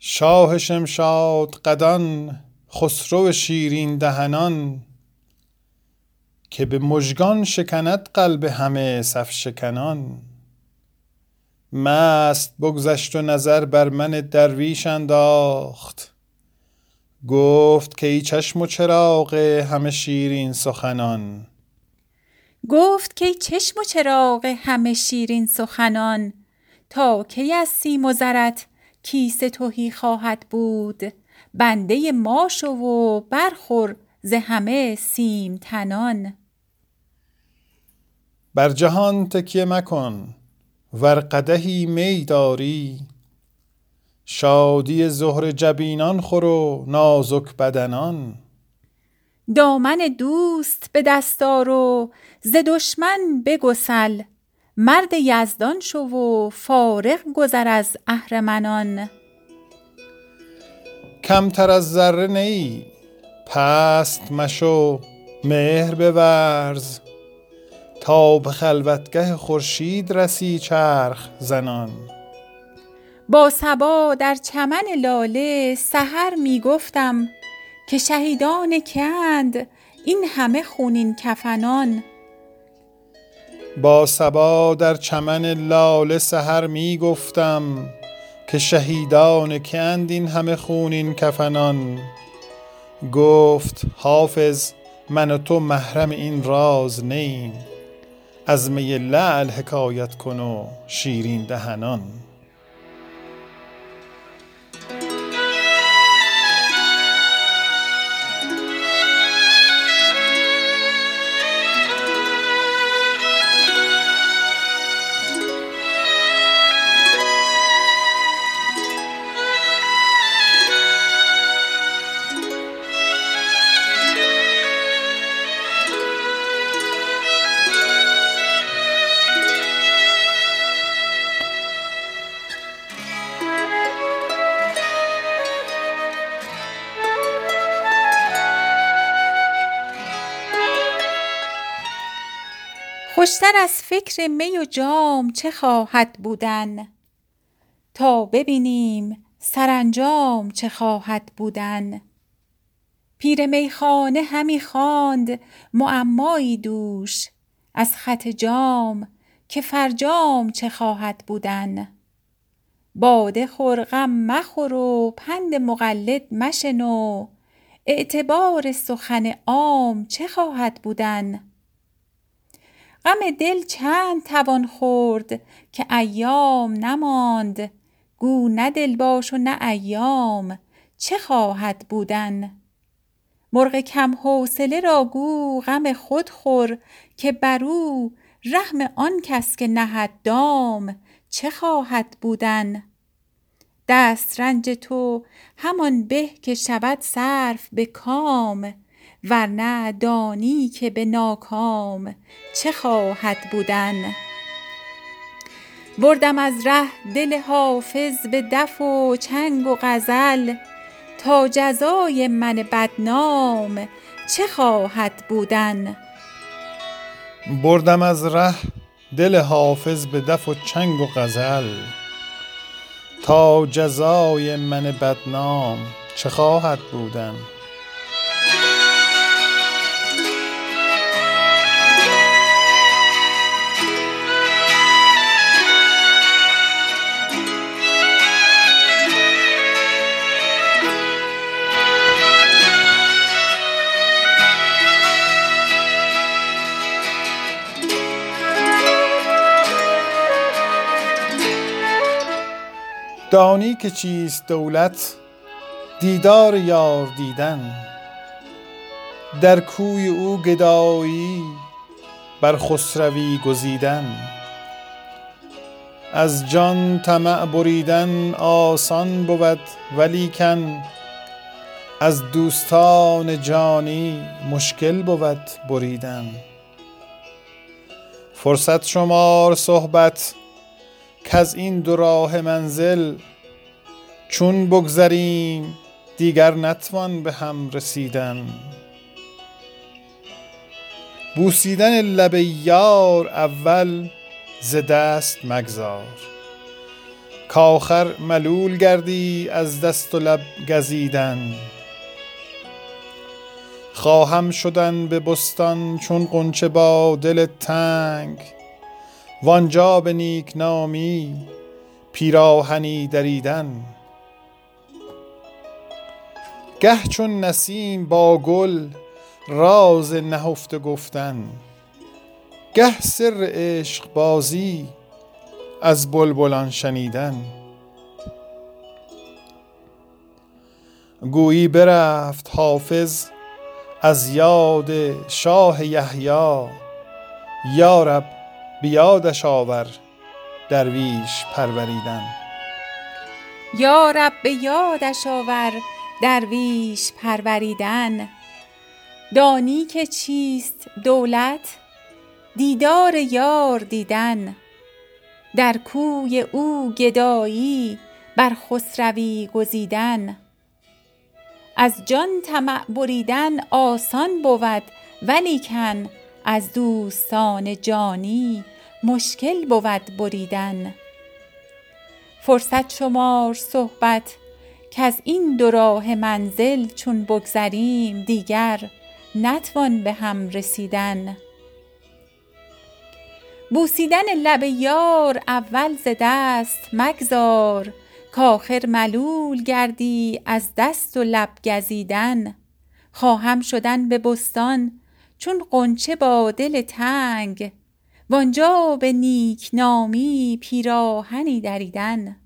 شاه شمشادقدان خسرو شیرین دهنان، که به مژگان شکند قلب همه صف شکنان. مست بگذشت و نظر بر من درویش انداخت، گفت که ای چشم و چراغ همه شیرین سخنان. گفت که ای چشم و چراغ همه شیرین سخنان، تا کی از سیم و زرت کیسه تهی خواهد بود؟ بنده ما شو و برخور ز همه سیم تنان. بر جهان تکیه مکن ور قدحی می داری، شادی زهر جبینان خور و نازک بدنان. دامن دوست به دست آر و ز دشمن بگسل، مرد یزدان شو و فارغ گذر از اهرمنان. کمتر از ذره نی پست مشو مهر بورز، تا به خلوتگه خورشید رسی چرخ زنان. با صبا در چمن لاله سحر می گفتم، که شهیدان کی‌اند این همه خونین کفنان. با صبا در چمن لاله سحر می گفتم، که شهیدان کی‌اند این همه خونین کفنان. گفت حافظ من و تو محرم این راز نیم، از می لعل حکایت کن و شیرین دهنان. خوشتر از فکر می و جام چه خواهد بودن، تا ببینیم سرانجام چه خواهد بودن. پیر میخانه همی خواند معمایی دوش، از خط جام که فرجام چه خواهد بودن. باده خور غم مخور و پند مقلد مشنو، اعتبار سخن عام چه خواهد بودن. غم دل چند توان خورد که ایام نماند، گو نه دل باش و نه ایام چه خواهد بودن. مرغ کم حوصله را گو غم خود خور، که بر او رحم آن کس که نهد دام چه خواهد بودن. دست رنج تو همان به که شود صرف به کام، ورنه دانی که به ناکام چه خواهد بودن. بردم از ره دل حافظ به دف و چنگ و غزل، تا جزای من بدنام چه خواهد بودن. بردم از ره دل حافظ به دف و چنگ و غزل، تا جزای من بدنام چه خواهد بودن. دانی که چیست دولت دیدار یار دیدن، در کوی او گدایی بر خسروی گزیدن. از جان طمع بریدن آسان بود، ولیکن از دوستان جانی مشکل بود بریدن. فرصت شمار صحبت که از این دو راه منزل، چون بگذریم دیگر نتوان به هم رسیدن. بوسیدن لب یار اول ز دست مگذار، کاخر ملول گردی از دست و لب گزیدن. خواهم شدن به بستان چون غنچه با دل تنگ، وانجا به نیک نامی پیراهنی دریدن. گه چون نسیم با گل راز نهفته گفتن، گه سر عشق بازی از بلبلان شنیدن. گویی برفت حافظ از یاد شاه یحیی، یارب بیادش آور درویش پروریدن. یارب بیادش آور درویش پروریدن. دانی که چیست دولت دیدار یار دیدن. در کوی او گدایی بر خسروی گزیدن. از جان طمع بریدن آسان بود ولیکن از دوستان جانی مشکل بود بریدن. فرصت شمار صحبت که از این دو راه منزل چون بگذریم دیگر نتوان به هم رسیدن. بوسیدن لب یار اول ز دست مگذار، کآخر ملول گردی از دست و لب گزیدن. خواهم شدن به بستان چون غنچه با دل تنگ، وانجا به نیک نامی پیراهنی دریدن.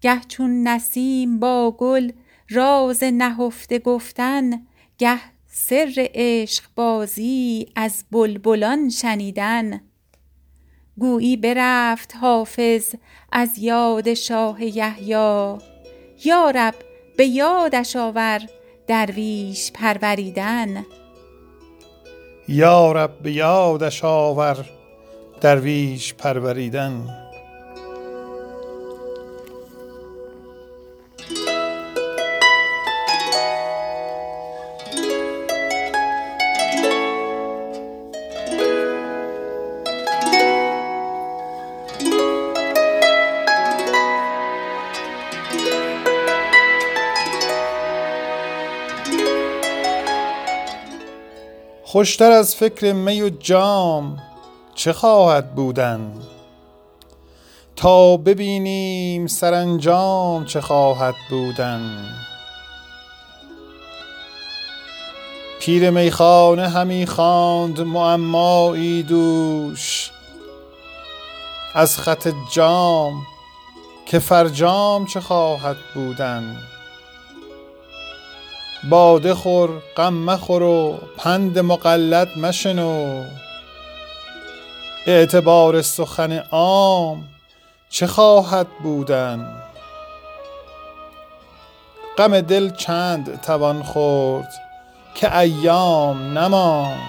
گه چون نسیم با گل راز نهفته گفتن، گه سر عشق بازی از بلبلان شنیدن. گویی برفت حافظ از یاد شاه یحیی، یارب به یادش آور درویش پروریدن. یارب به یادش آور درویش پروریدن. خوشتر از فکر می و جام چه خواهد بودن، تا ببینیم سرانجام چه خواهد بودن. پیر میخانه همی خواند معمایی دوش، از خط جام که فرجام چه خواهد بودن. باده خور غم مخور و پند مقلد مشنو، اعتبار سخن عام چه خواهد بودن. غم دل چند توان خورد که ایام نماند،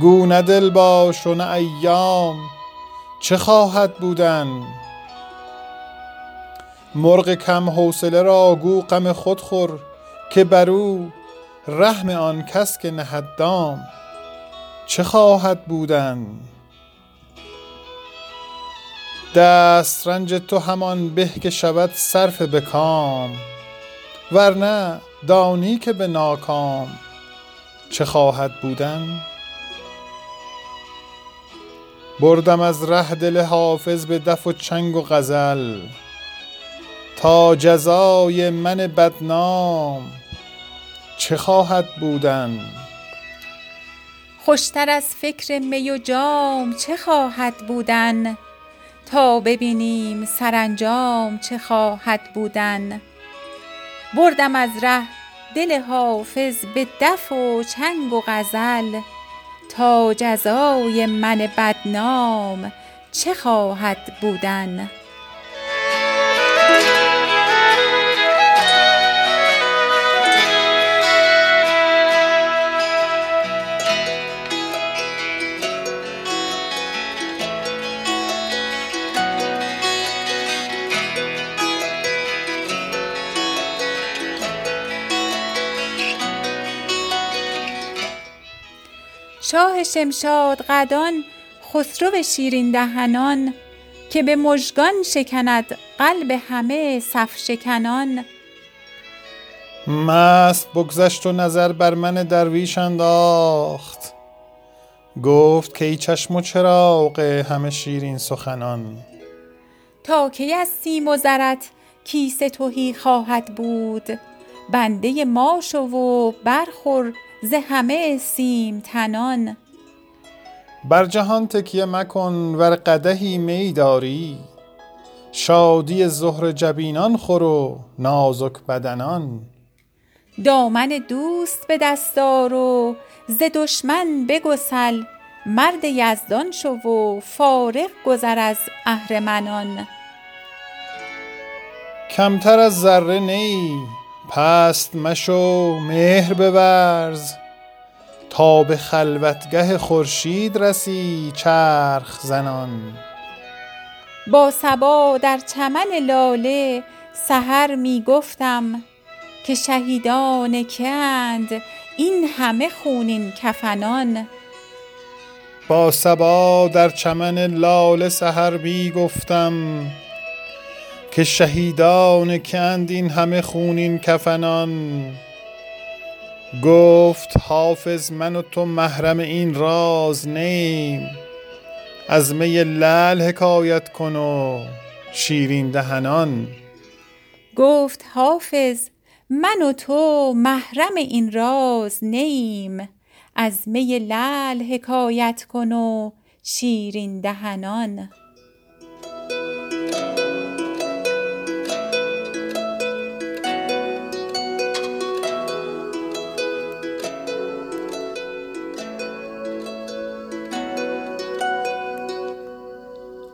گو نه دل باش و نه ایام چه خواهد بودن. مرغ کم حوصله را گو غم خود خور که برو رحم آن کس که نهد دام چه خواهد بودن. دست رنج تو همان به که شود صرف به کام، ورنه دانی که به ناکام چه خواهد بودن. بردم از ره دل حافظ به دف و چنگ و غزل، تا جزای من بدنام چه خواهد بودن. خوشتر از فکر می و جام چه خواهد بودن، تا ببینیم سرانجام چه خواهد بودن. بردم از ره دل حافظ به دف و چنگ و غزل، تا جزای من بدنام چه خواهد بودن. شاه شمشادقدان خسرو شیرین دهنان که به مژگان شکند قلب همه صف شکنان. مست بگذشت و نظر بر من درویش انداخت، گفت که ای چشم و چراغ همه شیرین سخنان. تا کی از سیم و زرت کیسه تهی خواهد بود، بنده ما شو و برخور ز همه سیم تنان. بر جهان تکیه مکن ور قدحی می داری، شادی زهر جبینان خور و نازک بدنان. دامن دوست به دست آر و ز دشمن بگسل، مرد یزدان شو و فارغ گذر از اهرمنان. کمتر از ذره نی پست مشو مهر بورز، تا به خلوتگه خورشید رسی چرخ زنان. با صبا در چمن لاله سحر می گفتم، که شهیدان که اند این همه خونین کفنان. با صبا در چمن لاله سحر می گفتم، که شهیدان که اند این همه خونین کفنان. گفت حافظ من و تو محرم این راز نیم، از می لعل حکایت کن و شیرین دهنان. گفت حافظ من و تو محرم این راز نیم، از می لعل حکایت کن و شیرین دهنان.